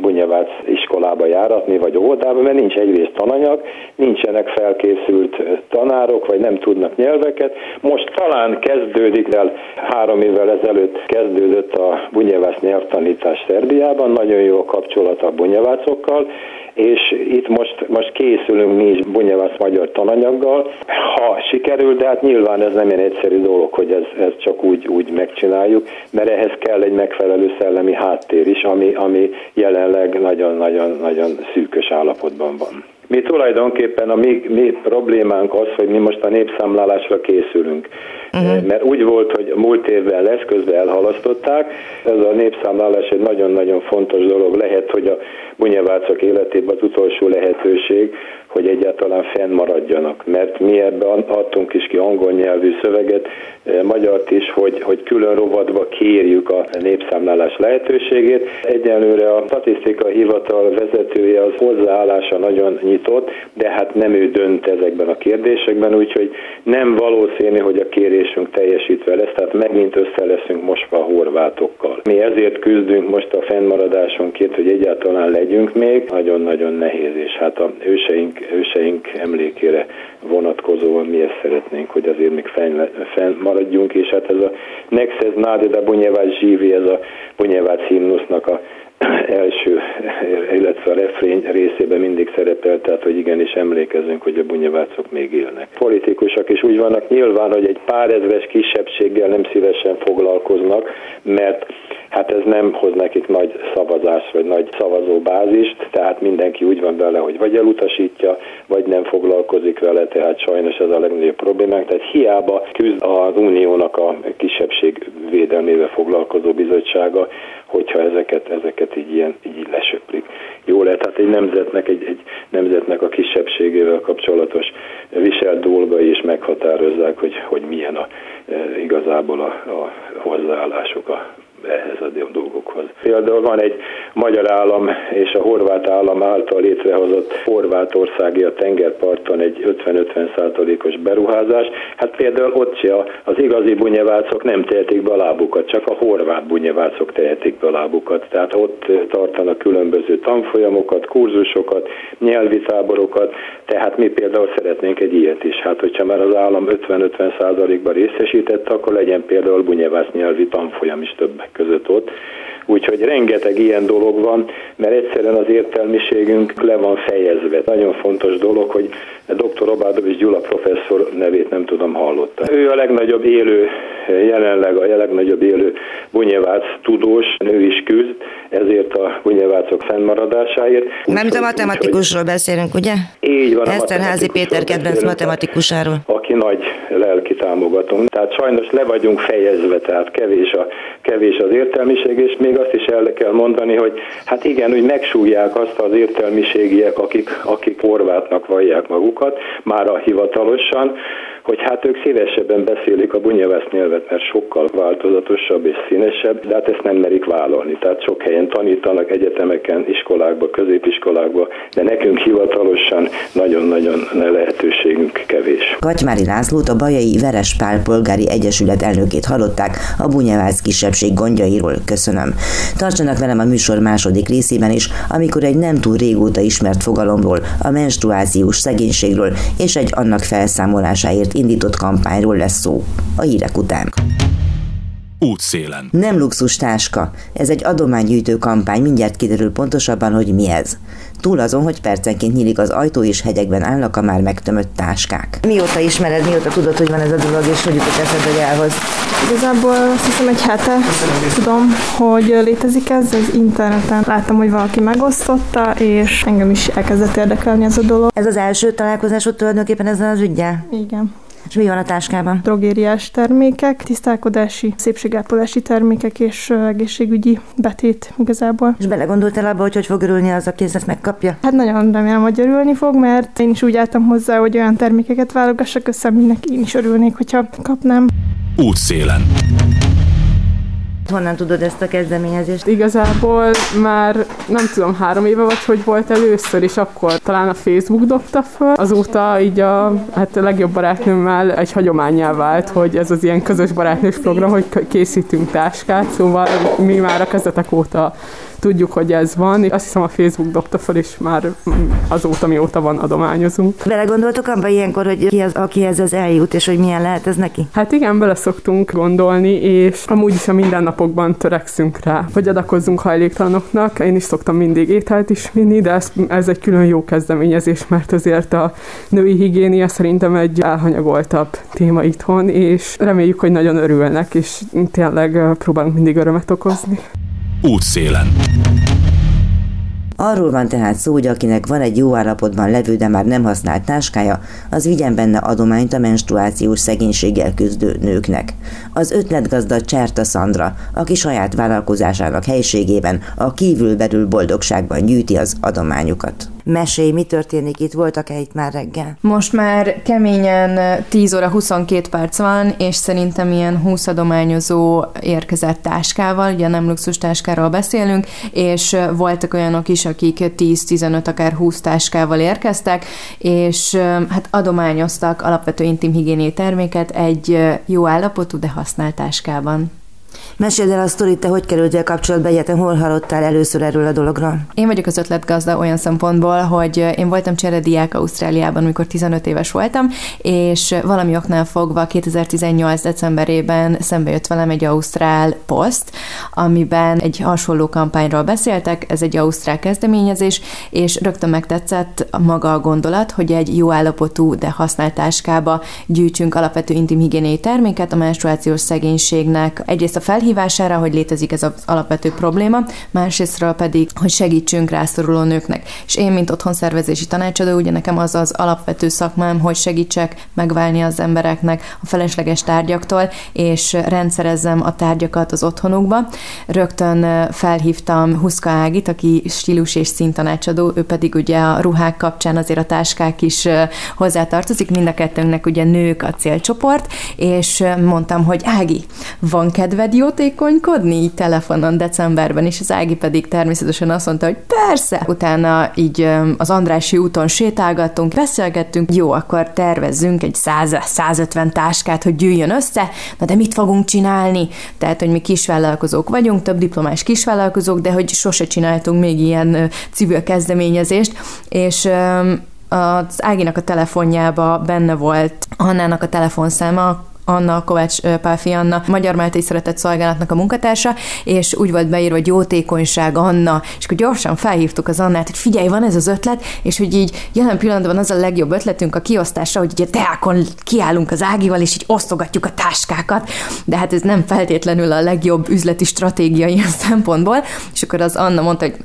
bunyevác iskolába járatni, vagy óvodába, mert nincs egyrészt tananyag, nincsenek felkészült tanárok, vagy nem tudnak nyelveket. Most talán kezdődik el, három évvel ezelőtt kezdődött a bunyevác nyelvtanítás Szerbiában, nagyon jó a kapcsolat a bunyevácokkal, és itt most, most készülünk mi is Bunyevác magyar tananyaggal, ha sikerül, de hát nyilván ez nem egy egyszerű dolog, hogy ez, ez csak úgy, úgy megcsináljuk, mert ehhez kell egy megfelelő szellemi háttér is, ami, ami jelenleg nagyon-nagyon-nagyon szűkös állapotban van. Mi tulajdonképpen a mi, mi problémánk az, hogy mi most a népszámlálásra készülünk. Uh-huh. Mert úgy volt, hogy múlt évben lesz, közben elhalasztották. Ez a népszámlálás egy nagyon-nagyon fontos dolog. Lehet, hogy a bunyevácok életében az utolsó lehetőség, hogy egyáltalán fennmaradjanak. Mert mi ebben adtunk is ki angol nyelvű szöveget, magyart is, hogy, hogy külön rovatba kérjük a népszámlálás lehetőségét. Egyelőre a statisztikai hivatal vezetője az hozzáállása nagyon nyitott, de hát nem ő dönt ezekben a kérdésekben, úgyhogy nem valószínű, hogy a kérésünk teljesítve lesz, tehát megint össze leszünk mosva a horvátokkal. Mi ezért küzdünk most a fennmaradásunkért, hogy egyáltalán legyünk még. Nagyon-nagyon nehéz, és hát a őseink őseink emlékére vonatkozóan mi ezt szeretnénk, hogy azért még fenn, fenn maradjunk, és hát ez a Nexus Nádeda Bunyevác Zsívi, ez a Bunyevác himnusznak a első, illetve a refrén részében mindig szerepel, tehát hogy igenis emlékezünk, hogy a bunyevácok még élnek. Politikusok is úgy vannak nyilván, hogy egy pár ezres kisebbséggel nem szívesen foglalkoznak, mert hát ez nem hoz nekik nagy szavazás, vagy nagy szavazóbázist, tehát mindenki úgy van vele, hogy vagy elutasítja, vagy nem foglalkozik vele, tehát sajnos ez a legnagyobb problémánk, tehát hiába küzd az uniónak a kisebbség védelmével foglalkozó bizottsága, hogyha ezeket, ezeket így, ilyen, így lesöplik. Jó lehet, hát egy nemzetnek, egy, egy nemzetnek a kisebbségével kapcsolatos viselt dolgai is meghatározzák, hogy, hogy milyen a, igazából a, a hozzáállásuk a ehhez a dolgokhoz. Például van egy magyar állam és a horvát állam által létrehozott Horvátországi a tengerparton egy ötven-ötven százalékos beruházás. Hát például ott se az igazi bunyevácok nem tehetik be a lábukat, csak a horvát bunyevácok tehetik be a lábukat. Tehát ott tartanak különböző tanfolyamokat, kurzusokat, nyelvi táborokat, tehát mi például szeretnénk egy ilyet is. Hát hogyha már az állam ötven-ötven százalékban részesített, akkor legyen például Bunyevác nyelvi tanfolyam is többek között ott. Úgyhogy rengeteg ilyen dolog van, mert egyszerűen az értelmiségünk le van fejezve. Nagyon fontos dolog, hogy dr. Obádovics Gyula professzor nevét nem tudom hallotta. Ő a legnagyobb élő, jelenleg a legnagyobb élő bunyevác tudós, ő is küzd ezért a bunyevácok fennmaradásáért. Nem a matematikusról úgy, beszélünk, ugye? Így van. Esterházy Péter kedvenc matematikusáról. Aki nagy lelki támogatónk. Tehát sajnos le vagyunk fejezve, tehát kevés a kevés az értelmiség, és még azt is el kell mondani, hogy hát igen, úgy megsúgják azt az értelmiségiek, akik, akik horvátnak vallják magukat, már a hivatalosan, hogy hát ők szívesebben beszélik a bunyevász nyelvet, mert sokkal változatosabb és színesebb, de hát ezt nem merik vállalni. Tehát sok helyen tanítanak, egyetemeken, iskolákba, középiskolákba, de nekünk hivatalosan nagyon-nagyon lehetőségünk kevés. Katymári Lászlót, a Bajai Veres Pál Polgári Egyesület elnökét hallották a bunyevász kisebbség gondjairól. Köszönöm. Tartsanak velem a műsor második részében is, amikor egy nem túl régóta ismert fogalomról, a menstruációs szegénységről és egy annak felszámolásáért indított kampányról lesz szó. A hírek után. Útszélen. Nem luxus táska. Ez egy adománygyűjtő kampány, mindjárt kiderül pontosabban, hogy mi ez. Túl azon, hogy percenként nyílik az ajtó és hegyekben állnak a már megtömött táskák. Mióta ismered, mióta tudod, hogy van ez a dolog, és hogy jutott eszedbe, hogy elhoz? Igazából azt hiszem egy hete tudom, hogy létezik ez az interneten. Láttam, hogy valaki megosztotta, és engem is elkezdett érdekelni ez a dolog. Ez az első találkozásod tulajdonképpen ezzel az üggyel? Igen. És mi van a táskában? Drogériás termékek, tisztálkodási, szépségápolási termékek és egészségügyi betét igazából. És belegondoltál abba, hogy hogy fog örülni az, aki ezt megkapja? Hát nagyon remélem, hogy örülni fog, mert én is úgy álltam hozzá, hogy olyan termékeket válogassak össze, aminek én is örülnék, hogyha kapnám. Útszélen. Honnan tudod ezt a kezdeményezést? Igazából már nem tudom, három éve vagy, hogy volt először, és akkor talán a Facebook dobta föl. Azóta így a, hát a legjobb barátnőmmel egy hagyománnyá vált, hogy ez az ilyen közös barátnős program, hogy készítünk táskát, szóval mi már a kezdetek óta Tudjuk, hogy ez van. Azt hiszem, a Facebook dobta fel, és már azóta, mióta van, adományozunk. Belegondoltok abba ilyenkor, hogy ki az, aki ez az eljut, és hogy milyen lehet ez neki? Hát igen, bele szoktunk gondolni, és amúgy is a mindennapokban törekszünk rá, hogy adakozzunk hajléktalanoknak. Én is szoktam mindig ételt is vinni, de ez, ez egy külön jó kezdeményezés, mert azért a női higiénia szerintem egy elhanyagoltabb téma itthon, és reméljük, hogy nagyon örülnek, és tényleg próbálunk mindig örömet okozni. Útszélen. Arról van tehát szó, hogy akinek van egy jó állapotban levő, de már nem használt táskája, az vigyen benne adományt a menstruációs szegénységgel küzdő nőknek. Az ötletgazda Cserta Szandra, aki saját vállalkozásának helyiségében a kívülbelül boldogságban gyűjti az adományokat. Mesélj, mi történik itt? Voltak-e itt már reggel? Most már keményen tíz óra huszonkettő perc van, és szerintem ilyen húsz adományozó érkezett táskával, ugye nem luxus táskáról beszélünk, és voltak olyanok is, akik tíz-tizenöt, akár húsz táskával érkeztek, és hát adományoztak alapvető intim higiéniai terméket egy jó állapotú, de használt táskában. Meséld el a sztorit, te hogy kerültél kapcsolatba, egyáltalán hol hallottál először erről a dologról? Én vagyok az ötletgazda olyan szempontból, hogy én voltam cserediák Ausztráliában, amikor tizenöt éves voltam, és valami oknál fogva kétezer-tizennyolc decemberében szembe jött velem egy ausztrál poszt, amiben egy hasonló kampányról beszéltek, ez egy ausztrál kezdeményezés, és rögtön megtetszett maga a gondolat, hogy egy jó állapotú, de használt táskába gyűjtsünk alapvető intim higiéniai terméket a menstruációs szegénységnek. Egyrészt a felhívására, hogy létezik ez az alapvető probléma, másrésztről pedig, hogy segítsünk rászoruló nőknek. És én, mint otthonszervezési tanácsadó, ugye nekem az az alapvető szakmám, hogy segítsek megválni az embereknek a felesleges tárgyaktól, és rendszerezzem a tárgyakat az otthonukba. Rögtön felhívtam Huszka Ágit, aki stílus és színtanácsadó, ő pedig ugye a ruhák kapcsán azért a táskák is hozzátartozik, mind a kettőnknek ugye nők a célcsoport, és mondtam, hogy Ági, van kedved jótékonykodni így telefonon decemberben, és az Ági pedig természetesen azt mondta, hogy persze. Utána így az Andrássy úton sétálgattunk, beszélgettünk, jó, akkor tervezzünk egy száz-százötven táskát, hogy gyűjjön össze, na de mit fogunk csinálni? Tehát, hogy mi kisvállalkozók vagyunk, több diplomás kisvállalkozók, de hogy sose csináltunk még ilyen civil kezdeményezést, és az Áginak a telefonjába benne volt Annának a telefonszáma, Anna, Kovács Pálfi Anna, Magyar Máltai Szeretetszolgálatnak a munkatársa, és úgy volt beírva, hogy jótékonyság Anna, és akkor gyorsan felhívtuk az Annát, hogy figyelj, van ez az ötlet, és hogy így jelen pillanatban az a legjobb ötletünk a kiosztásra, hogy ugye teákon kiállunk az Ágival, és így osztogatjuk a táskákat, de hát ez nem feltétlenül a legjobb üzleti stratégia ilyen szempontból, és akkor az Anna mondta, hogy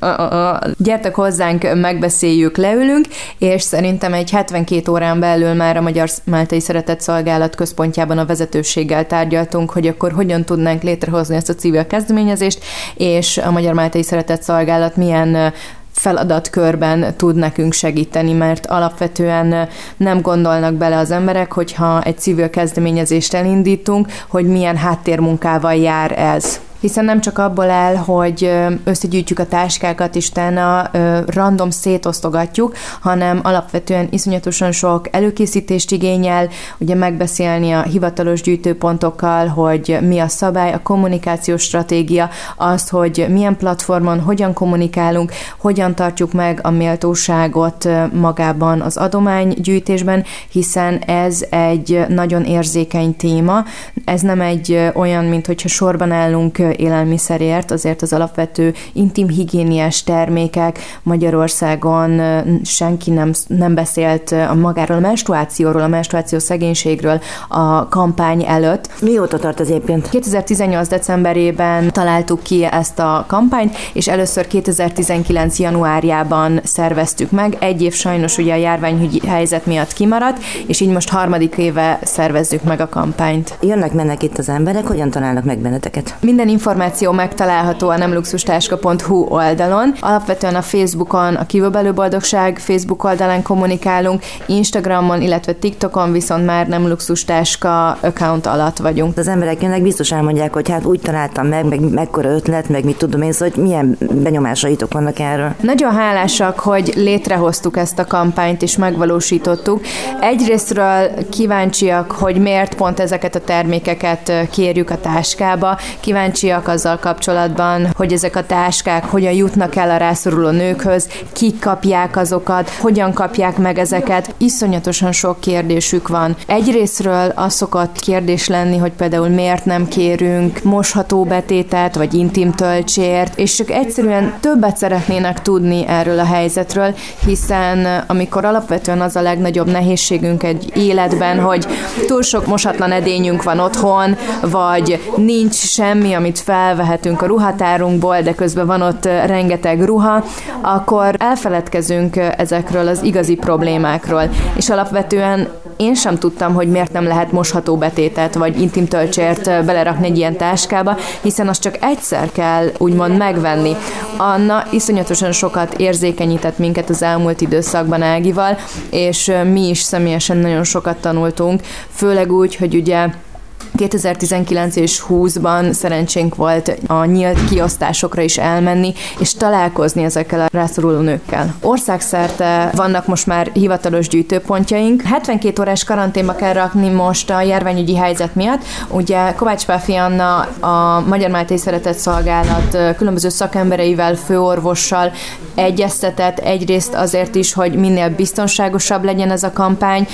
gyertek hozzánk, megbeszéljük, leülünk, és szerintem egy hetvenkét órán belül már a Magyar Máltai Szeretetszolgálat központjában a vezetőséggel tárgyaltunk, hogy akkor hogyan tudnánk létrehozni ezt a civil kezdeményezést, és a Magyar Máltai Szeretetszolgálat milyen feladatkörben tud nekünk segíteni, mert alapvetően nem gondolnak bele az emberek, hogyha egy civil kezdeményezést elindítunk, hogy milyen háttérmunkával jár ez. Hiszen nem csak abból áll, hogy összegyűjtjük a táskákat, és utána random szétosztogatjuk, hanem alapvetően iszonyatosan sok előkészítést igényel, ugye megbeszélni a hivatalos gyűjtőpontokkal, hogy mi a szabály, a kommunikációs stratégia, az, hogy milyen platformon, hogyan kommunikálunk, hogyan tartjuk meg a méltóságot magában az adománygyűjtésben, hiszen ez egy nagyon érzékeny téma, ez nem egy olyan, mint hogyha sorban állunk élelmiszerért, azért az alapvető intim higiéniás termékek Magyarországon senki nem, nem beszélt magáról a menstruációról, a menstruáció szegénységről a kampány előtt. Mióta tart az egyébként? kétezer-tizennyolc decemberében találtuk ki ezt a kampányt, és először kétezer-tizenkilenc januárjában szerveztük meg. Egy év sajnos ugye a járványügyi helyzet miatt kimaradt, és így most harmadik éve szervezzük meg a kampányt. Jönnek, mennek itt az emberek, hogyan találnak meg benneteket? Minden információ megtalálható a nemluxustáska pont hu oldalon. Alapvetően a Facebookon, a kívülbelül boldogság Facebook oldalán kommunikálunk, Instagramon, illetve TikTokon viszont már nemluxustáska account alatt vagyunk. Az emberek jönnek, biztos elmondják, hogy hát úgy találtam meg, meg mekkora ötlet, meg mit tudom én, hogy milyen benyomásaitok vannak erről. Nagyon hálásak, hogy létrehoztuk ezt a kampányt és megvalósítottuk. Egyrésztről kíváncsiak, hogy miért pont ezeket a termékeket kérjük a táskába, kíváncsiak kíváncsiak azzal kapcsolatban, hogy ezek a táskák hogyan jutnak el a rászoruló nőkhöz, kik kapják azokat, hogyan kapják meg ezeket. Iszonyatosan sok kérdésük van. Egyrészről az szokott kérdés lenni, hogy például miért nem kérünk mosható betétet, vagy intim tölcsért, és csak egyszerűen többet szeretnének tudni erről a helyzetről, hiszen amikor alapvetően az a legnagyobb nehézségünk egy életben, hogy túl sok mosatlan edényünk van otthon, vagy nincs semmi, amit felvehetünk a ruhatárunkból, de közben van ott rengeteg ruha, akkor elfeledkezünk ezekről az igazi problémákról. És alapvetően én sem tudtam, hogy miért nem lehet mosható betétet, vagy intim tölcsért belerakni egy ilyen táskába, hiszen azt csak egyszer kell úgymond megvenni. Anna iszonyatosan sokat érzékenyített minket az elmúlt időszakban Ágival, és mi is személyesen nagyon sokat tanultunk, főleg úgy, hogy ugye kétezer-tizenkilenc és húszban szerencsénk volt a nyílt kiosztásokra is elmenni, és találkozni ezekkel a rászoruló nőkkel. Országszerte vannak most már hivatalos gyűjtőpontjaink. hetvenkét órás karanténba kell rakni most a járványügyi helyzet miatt. Ugye Kovács Pálfi Anna a Magyar Máltai Szeretetszolgálat különböző szakembereivel, főorvossal egyeztetett, egyrészt azért is, hogy minél biztonságosabb legyen ez a kampány,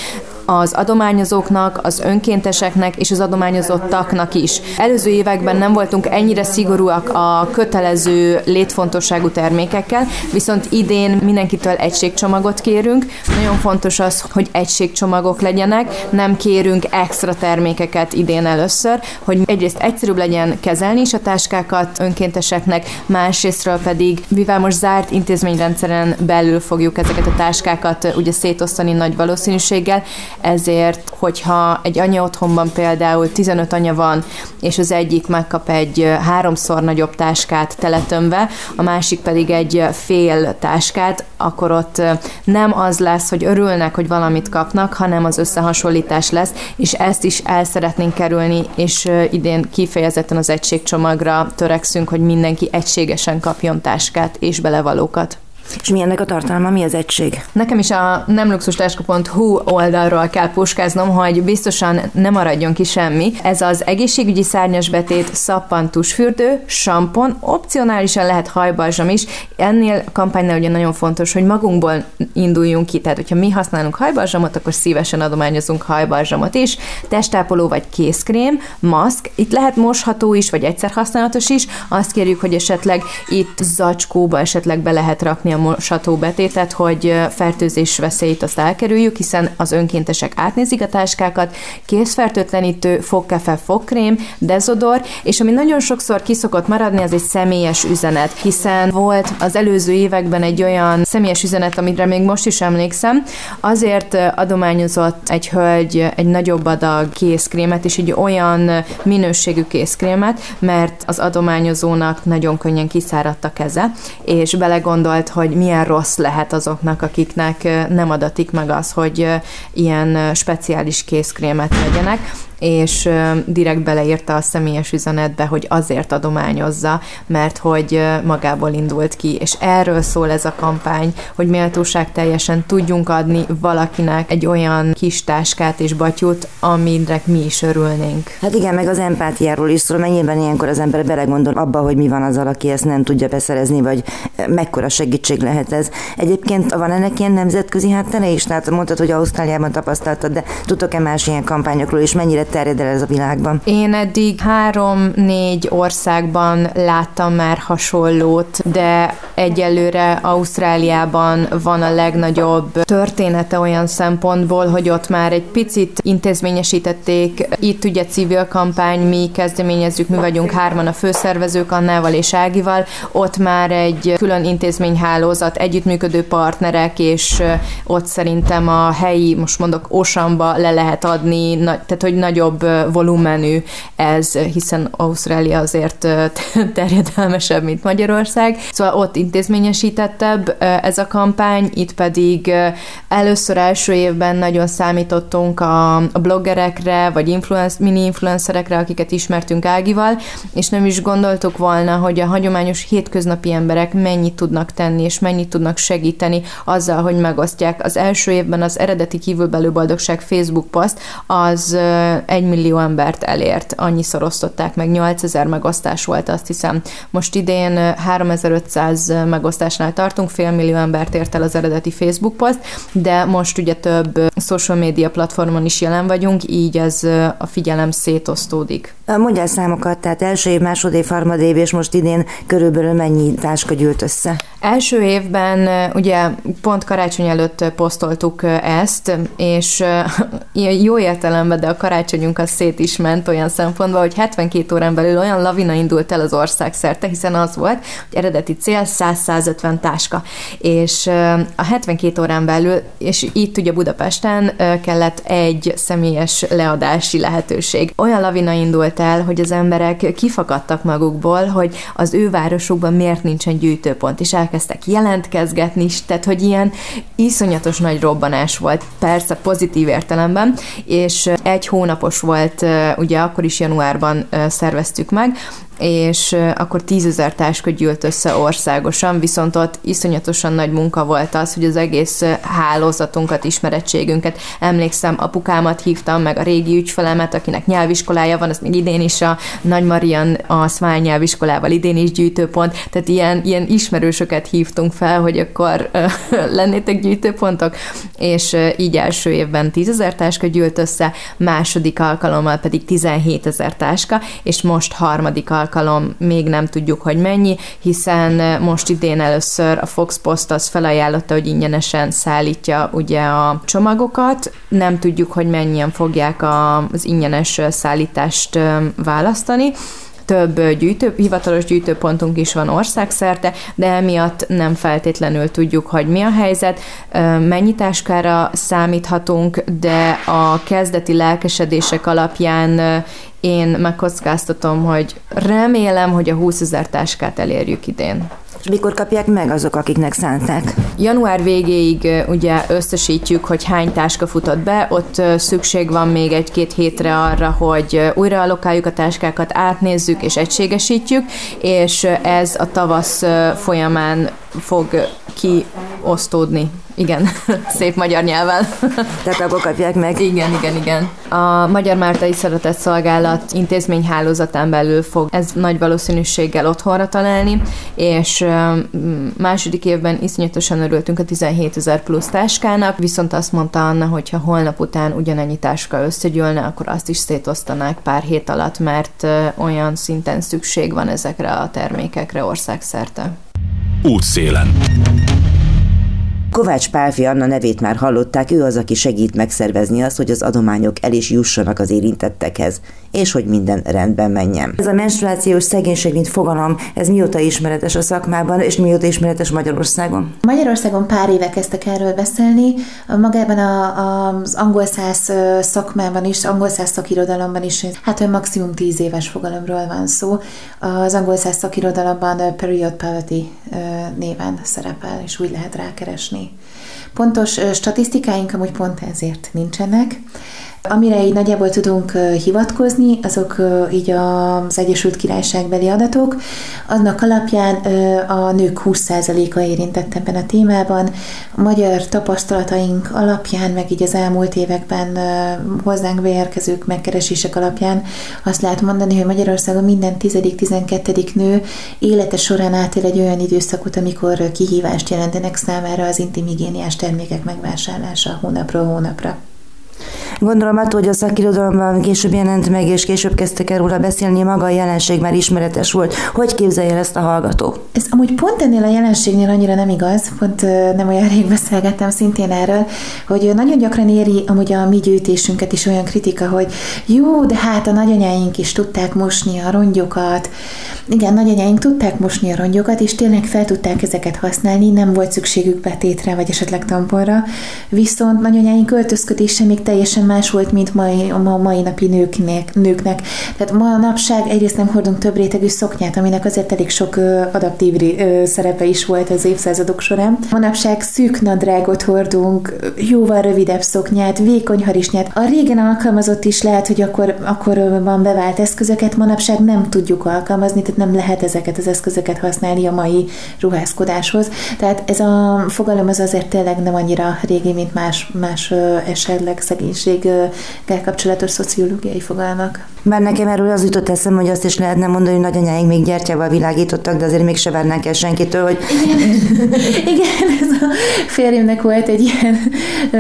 az adományozóknak, az önkénteseknek és az adományozottaknak is. Előző években nem voltunk ennyire szigorúak a kötelező létfontosságú termékekkel, viszont idén mindenkitől egységcsomagot kérünk. Nagyon fontos az, hogy egységcsomagok legyenek, nem kérünk extra termékeket idén először, hogy egyrészt egyszerűbb legyen kezelni is a táskákat önkénteseknek, másrésztről pedig, mivel most zárt intézményrendszeren belül fogjuk ezeket a táskákat ugye szétosztani nagy valószínűséggel, ezért, hogyha egy anya otthonban például tizenöt anya van, és az egyik megkap egy háromszor nagyobb táskát teletömve, a másik pedig egy fél táskát, akkor ott nem az lesz, hogy örülnek, hogy valamit kapnak, hanem az összehasonlítás lesz, és ezt is el szeretnénk kerülni, és idén kifejezetten az egységcsomagra törekszünk, hogy mindenki egységesen kapjon táskát és belevalókat. És mi ennek a tartalma, mi az egység? Nekem is a nemluxustáska pont hu oldalról kell puskáznom, hogy biztosan nem maradjon ki semmi. Ez az egészségügyi szárnyasbetét, szappan, tusfürdő, sampon, opcionálisan lehet hajbalzsam is. Ennél a kampánynál ugye nagyon fontos, hogy magunkból induljunk ki, tehát hogyha mi használunk hajbalzsamot, akkor szívesen adományozunk hajbalzsamot is. Testápoló vagy kézkrém, maszk, itt lehet mosható is, vagy egyszerhasználatos is. Azt kérjük, hogy esetleg itt zacskóba esetleg be lehet rakni a mosható betétet, hogy fertőzés veszélyt azt elkerüljük, hiszen az önkéntesek átnézik a táskákat, kézfertőtlenítő, fogkefe, fogkrém, dezodor, és ami nagyon sokszor kiszokott maradni, az egy személyes üzenet, hiszen volt az előző években egy olyan személyes üzenet, amire még most is emlékszem, azért adományozott egy hölgy egy nagyobb adag kézkrémet, és egy olyan minőségű kézkrémet, mert az adományozónak nagyon könnyen kiszáradt a keze, és belegondolt, hogy milyen rossz lehet azoknak, akiknek nem adatik meg az, hogy ilyen speciális kézkrémet vegyenek, és direkt beleírta a személyes üzenetbe, hogy azért adományozza, mert hogy magából indult ki. És erről szól ez a kampány, hogy méltóság teljesen tudjunk adni valakinek egy olyan kis táskát és batyút, aminek mi is örülnénk. Hát igen, meg az empátiáról is szól, mennyiben ilyenkor az ember belegondol abba, hogy mi van azzal, aki ezt nem tudja beszerezni, vagy mekkora segítség lehet ez. Egyébként van ennek ilyen nemzetközi háttere is? Tehát mondtad, hogy Ausztráliában tapasztaltad, de tudtok-e más ilyen kampányokról is? Mennyire terjed el ez a világban? Én eddig három-négy országban láttam már hasonlót, de egyelőre Ausztráliában van a legnagyobb története olyan szempontból, hogy ott már egy picit intézményesítették. Itt ugye civil kampány, mi kezdeményezzük, mi vagyunk hárman a főszervezők, Annával és Ágival. Ott már egy külön intézményhálózat, együttműködő partnerek, és ott szerintem a helyi, most mondok, Osanba le lehet adni, tehát hogy nagy nagyobb volumenű ez, hiszen Ausztrália azért terjedelmesebb, mint Magyarország. Szóval ott intézményesítettebb ez a kampány, itt pedig először első évben nagyon számítottunk a bloggerekre, vagy influence, mini-influencerekre, akiket ismertünk Ágival, és nem is gondoltuk volna, hogy a hagyományos hétköznapi emberek mennyit tudnak tenni, és mennyit tudnak segíteni azzal, hogy megosztják. Az első évben az eredeti Kívülbelül Boldogság Facebook poszt, az egymillió embert elért, annyiszor osztották meg, nyolcezer megosztás volt, azt hiszem. Most idén háromezer-ötszáz megosztásnál tartunk, félmillió embert ért el az eredeti Facebook poszt, de most ugye több social media platformon is jelen vagyunk, így ez a figyelem szétosztódik. Mondjál számokat, tehát első év, második, harmadév, és most idén körülbelül mennyi táska gyűlt össze? Első évben ugye pont karácsony előtt posztoltuk ezt, és jó értelemben, de a karácsonyunk az szét is ment olyan szempontból, hogy hetvenkét órán belül olyan lavina indult el az országszerte, hiszen az volt, hogy eredeti cél száz-százötven táska. És a hetvenkét órán belül, és itt ugye Budapesten kellett egy személyes leadási lehetőség. Olyan lavina indult el, hogy az emberek kifakadtak magukból, hogy az ő városukban miért nincsen gyűjtőpont, és elkezdtek jelentkezgetni is, tehát hogy ilyen iszonyatos nagy robbanás volt, persze pozitív értelemben, és egy hónapos volt, ugye akkor is januárban szerveztük meg, és akkor tízezer táska gyűlt össze országosan, viszont ott iszonyatosan nagy munka volt az, hogy az egész hálózatunkat, ismerettségünket, emlékszem, apukámat hívtam, meg a régi ügyfelemet, akinek nyelviskolája van, az még idén is a Nagy Marian a Szmály nyelviskolával idén is gyűjtőpont, tehát ilyen, ilyen ismerősöket hívtunk fel, hogy akkor lennétek gyűjtőpontok, és így első évben tízezer táska gyűlt össze, második alkalommal pedig tizenhétezer táska, és most harmadik alkalommal alkalom, még nem tudjuk, hogy mennyi, hiszen most idén először a Fox Post az felajánlotta, hogy ingyenesen szállítja ugye a csomagokat, nem tudjuk, hogy mennyien fogják az ingyenes szállítást választani. Több gyűjtő, hivatalos gyűjtőpontunk is van országszerte, de emiatt nem feltétlenül tudjuk, hogy mi a helyzet, mennyi táskára számíthatunk, de a kezdeti lelkesedések alapján én megkockáztatom, hogy remélem, hogy a húszezer táskát elérjük idén. És mikor kapják meg azok, akiknek szánták? Január végéig ugye összesítjük, hogy hány táska futott be, ott szükség van még egy-két hétre arra, hogy újra allokáljuk a táskákat, átnézzük és egységesítjük, és ez a tavasz folyamán fog kiosztódni. Igen, szép magyar nyelven. Tehát akkor kapják meg. Igen, igen, igen. A Magyar Máltai Szeretetszolgálat intézményhálózatán belül fog ez nagy valószínűséggel otthonra találni, és második évben iszonyatosan örültünk a tizenhétezer plusz táskának, viszont azt mondta Anna, hogy ha holnap után ugyanennyi táska összegyűlne, akkor azt is szétosztanák pár hét alatt, mert olyan szinten szükség van ezekre a termékekre országszerte. Útszélen. Kovács Pálfi Anna nevét már hallották, ő az, aki segít megszervezni azt, hogy az adományok el is jussanak az érintettekhez, és hogy minden rendben menjen. Ez a menstruációs szegénység, mint fogalom, ez mióta ismeretes a szakmában, és mióta ismeretes Magyarországon? Magyarországon pár éve kezdtek erről beszélni. Magában a, a, az angol száz szakmában is, angol száz szakirodalomban is, hát olyan maximum tíz éves fogalomról van szó. Az angol száz szakirodalomban period poverty néven szerepel, és úgy lehet rákeresni. Pontos statisztikáink amúgy pont ezért nincsenek. Amire így nagyjából tudunk hivatkozni, azok így az Egyesült Királyságbeli adatok. Annak alapján a nők húsz százaléka érintett ebben a témában. A magyar tapasztalataink alapján, meg így az elmúlt években hozzánk beérkezők megkeresések alapján azt lehet mondani, hogy Magyarországon minden tizedik-tizenkettedik nő élete során átél egy olyan időszakot, amikor kihívást jelentenek számára az intim higiéniás termékek megvásárlása hónapról hónapra. Gondolom attól, hogy a szakirodalomban később jelent meg, és később kezdtek el róla beszélni, maga a jelenség már ismeretes volt. Hogy képzelje el ezt a hallgató? Ez amúgy pont ennél a jelenségnél annyira nem igaz, pont nem olyan rég beszélgettem szintén erről, hogy nagyon gyakran éri amúgy a mi gyűjtésünket is olyan kritika, hogy jó, de hát a nagyanyáink is tudták mosni a rongyokat. Igen, nagyanyáink tudták mosni a rongyokat, és tényleg fel tudták ezeket használni, nem volt szükségük betétre, vagy esetleg tamponra. Viszont nagyanyáink öltözködése még teljesen más volt, mint mai, a mai napi nőknek, nőknek. Tehát manapság egyrészt nem hordunk több rétegű szoknyát, aminek azért elég sok ö, adaptív ö, szerepe is volt az évszázadok során. Manapság szűk nadrágot hordunk, jóval rövidebb szoknyát, vékony harisnyát. A régen alkalmazott is lehet, hogy akkor, akkor van bevált eszközöket, manapság nem tudjuk alkalmazni, tehát nem lehet ezeket az eszközöket használni a mai ruházkodáshoz. Tehát ez a fogalom az azért tényleg nem annyira régi, mint más, más ö, esetleg szegénység egészséggel kapcsolatos szociológiai fogalmak. Bár nekem erről az jutott eszem, hogy azt is lehetne mondani, hogy nagyanyáink még gyertyával világítottak, de azért még se várnánk el senkitől, hogy... Igen, igen, ez a férjemnek volt egy ilyen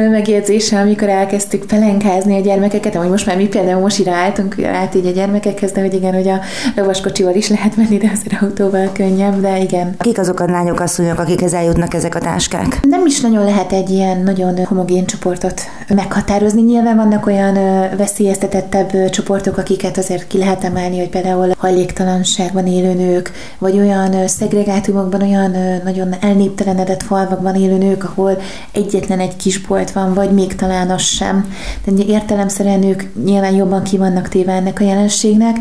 megjegyzése, amikor elkezdtük pelenkázni a gyermekeket, amúgy most már mi például most álltunk át így a gyermekekhez, de hogy igen, hogy a lovaskocsival is lehet menni, de azért autóval könnyebb, de igen. Kik azok a lányok, asszonyok, akikhez eljutnak ezek a táskák? Nem is nagyon lehet egy ilyen nagyon homogén csoportot meghatározni. Nyilván vannak olyan veszélyeztetettebb csoportok, akiket azért ki lehet emelni, hogy például hajléktalanságban élő nők, vagy olyan szegregátumokban, olyan nagyon elnéptelenedett falvakban élő nők, ahol egyetlen egy kisbolt van, vagy még talán az sem. De értelemszerűen ők nyilván jobban ki vannak téve ennek a jelenségnek,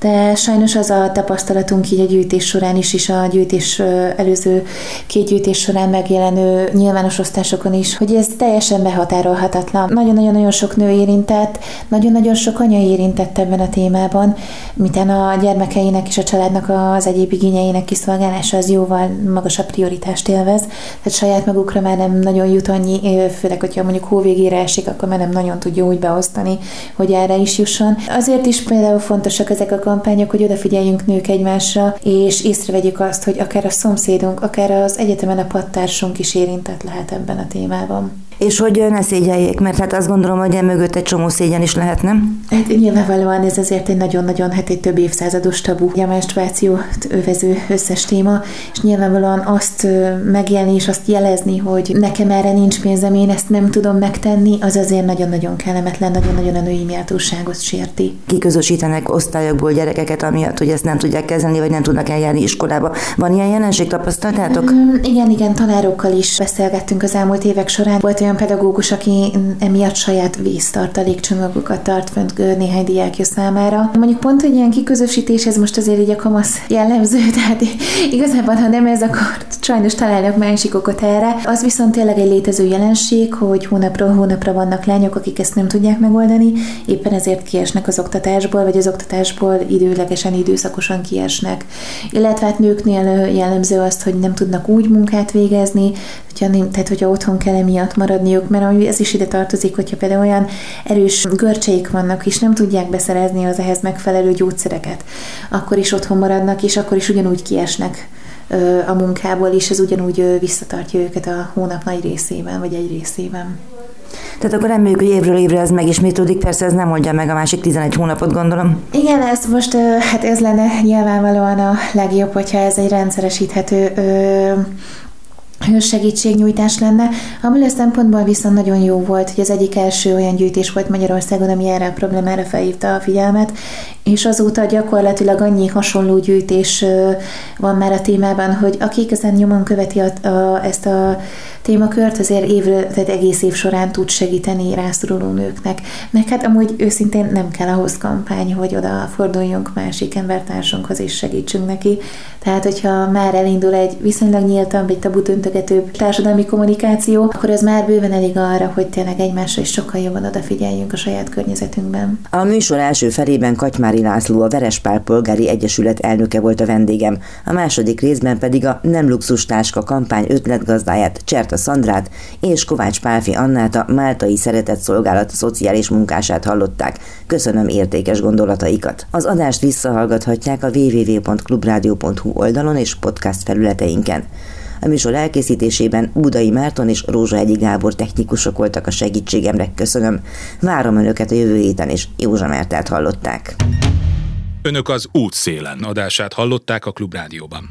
de sajnos az a tapasztalatunk így a gyűjtés során is, és a gyűjtés előző két gyűjtés során megjelenő nyilvános osztásokon is, hogy ez teljesen behatárolhatatlan. Nagyon-nagyon-nagyon sok nő érintett, nagyon-nagyon sok anya érintett ebben a témában, mintán a gyermekeinek és a családnak az egyéb igényeinek kiszolgálása az jóval magasabb prioritást élvez, tehát saját magukra már nem nagyon jut annyi, főleg, hogyha mondjuk hóvégére esik, akkor már nem nagyon tudja úgy beosztani, hogy erre is jusson. Azért is például fontosak ezek a kampányok, hogy odafigyeljünk nők egymásra, és észrevegyük azt, hogy akár a szomszédunk, akár az egyetemen a padtársunk is érintett lehet ebben a témában. És hogy ne szégyeljék, mert hát azt gondolom, hogy emögött egy csomó szégyen is lehet, nem? Hát nyilvánvalóan ez azért egy nagyon-nagyon, hát egy több évszázados tabu, a menstruációt övező összes téma, és nyilvánvalóan azt megélni és azt jelezni, hogy nekem erre nincs pénzem, én ezt nem tudom megtenni, az azért nagyon-nagyon kellemetlen, nagyon-nagyon a női méltóságot sérti. Kiközösítenek osztályokból gyerekeket, amiatt, hogy ezt nem tudják kezelni, vagy nem tudnak eljárni iskolába. Van ilyen jelenség, tapasztaltátok? Mm, igen, igen, tanárokkal is beszélgettünk az elmúlt évek során. Volt olyan pedagógus, aki emiatt saját víztartalékcsomagokat tart fönt néhány diákja számára. Mondjuk pont egy ilyen kiközösítés, ez most azért így a kamasz jellemző, tehát igazából, ha nem ez, akkor sajnos találnak másik okot erre. Az viszont tényleg egy létező jelenség, hogy hónapról hónapra vannak lányok, akik ezt nem tudják megoldani, éppen ezért kiesnek az oktatásból, vagy az oktatásból időlegesen, időszakosan kiesnek. Illetve hát nőknél jellemző azt, hogy nem tudnak úgy munkát végezni, hogyha, tehát hogyha otthon kell emiatt maradniuk, mert ez is ide tartozik, hogyha például olyan erős görcseik vannak, és nem tudják beszerezni az ehhez megfelelő gyógyszereket, akkor is otthon maradnak, és akkor is ugyanúgy kiesnek a munkából, és ez ugyanúgy visszatartja őket a hónap nagy részében, vagy egy részében. Tehát akkor reméljük, hogy évről évre ez megismétlődik, persze ez nem oldja meg a másik tizenegy hónapot, gondolom. Igen, ez most, hát ez lenne nyilvánvalóan a legjobb, hogyha ez egy rendszeresíthető segítségnyújtás lenne. Abból a szempontból viszont nagyon jó volt, hogy az egyik első olyan gyűjtés volt Magyarországon, ami erre a problémára felhívta a figyelmet, és azóta gyakorlatilag annyi hasonló gyűjtés van már a témában, hogy aki igazán nyomon követi a, a, ezt a témakört, azért évről, tehát egész év során tud segíteni rászoruló nőknek. Mert hát amúgy őszintén nem kell ahhoz kampány, hogy oda forduljunk másik embertársunkhoz és segítsünk neki. Tehát, hogyha már elindul egy viszonylag nyíltabb, egy tabutöntögetőbb társadalmi kommunikáció, akkor ez már bőven elég arra, hogy tényleg egymásra is sokkal jobban odafigyeljünk a saját környezetünkben. A műsor első felében Katymári László, a Veres Pál Polgári Egyesület elnöke volt a vendégem, a második részben pedig a Nem luxustáska kampány ötletgazdáját, Cserta Szandrát és Kovács Pálfi Annát, a Máltai Szeretetszolgálat szociális munkását hallották. Köszönöm értékes gondolataikat. Az adást visszahallgathatják a double-u double-u double-u pont klubrádió pont hú oldalon és podcast felületeinken. A műsor elkészítésében Budai Márton és Rózsa Edi Gábor technikusok voltak a segítségemre, köszönöm. Várom önöket a jövő héten, és Józsa Mártát hallották. Önök az Útszélen adását hallották a Klubrádióban.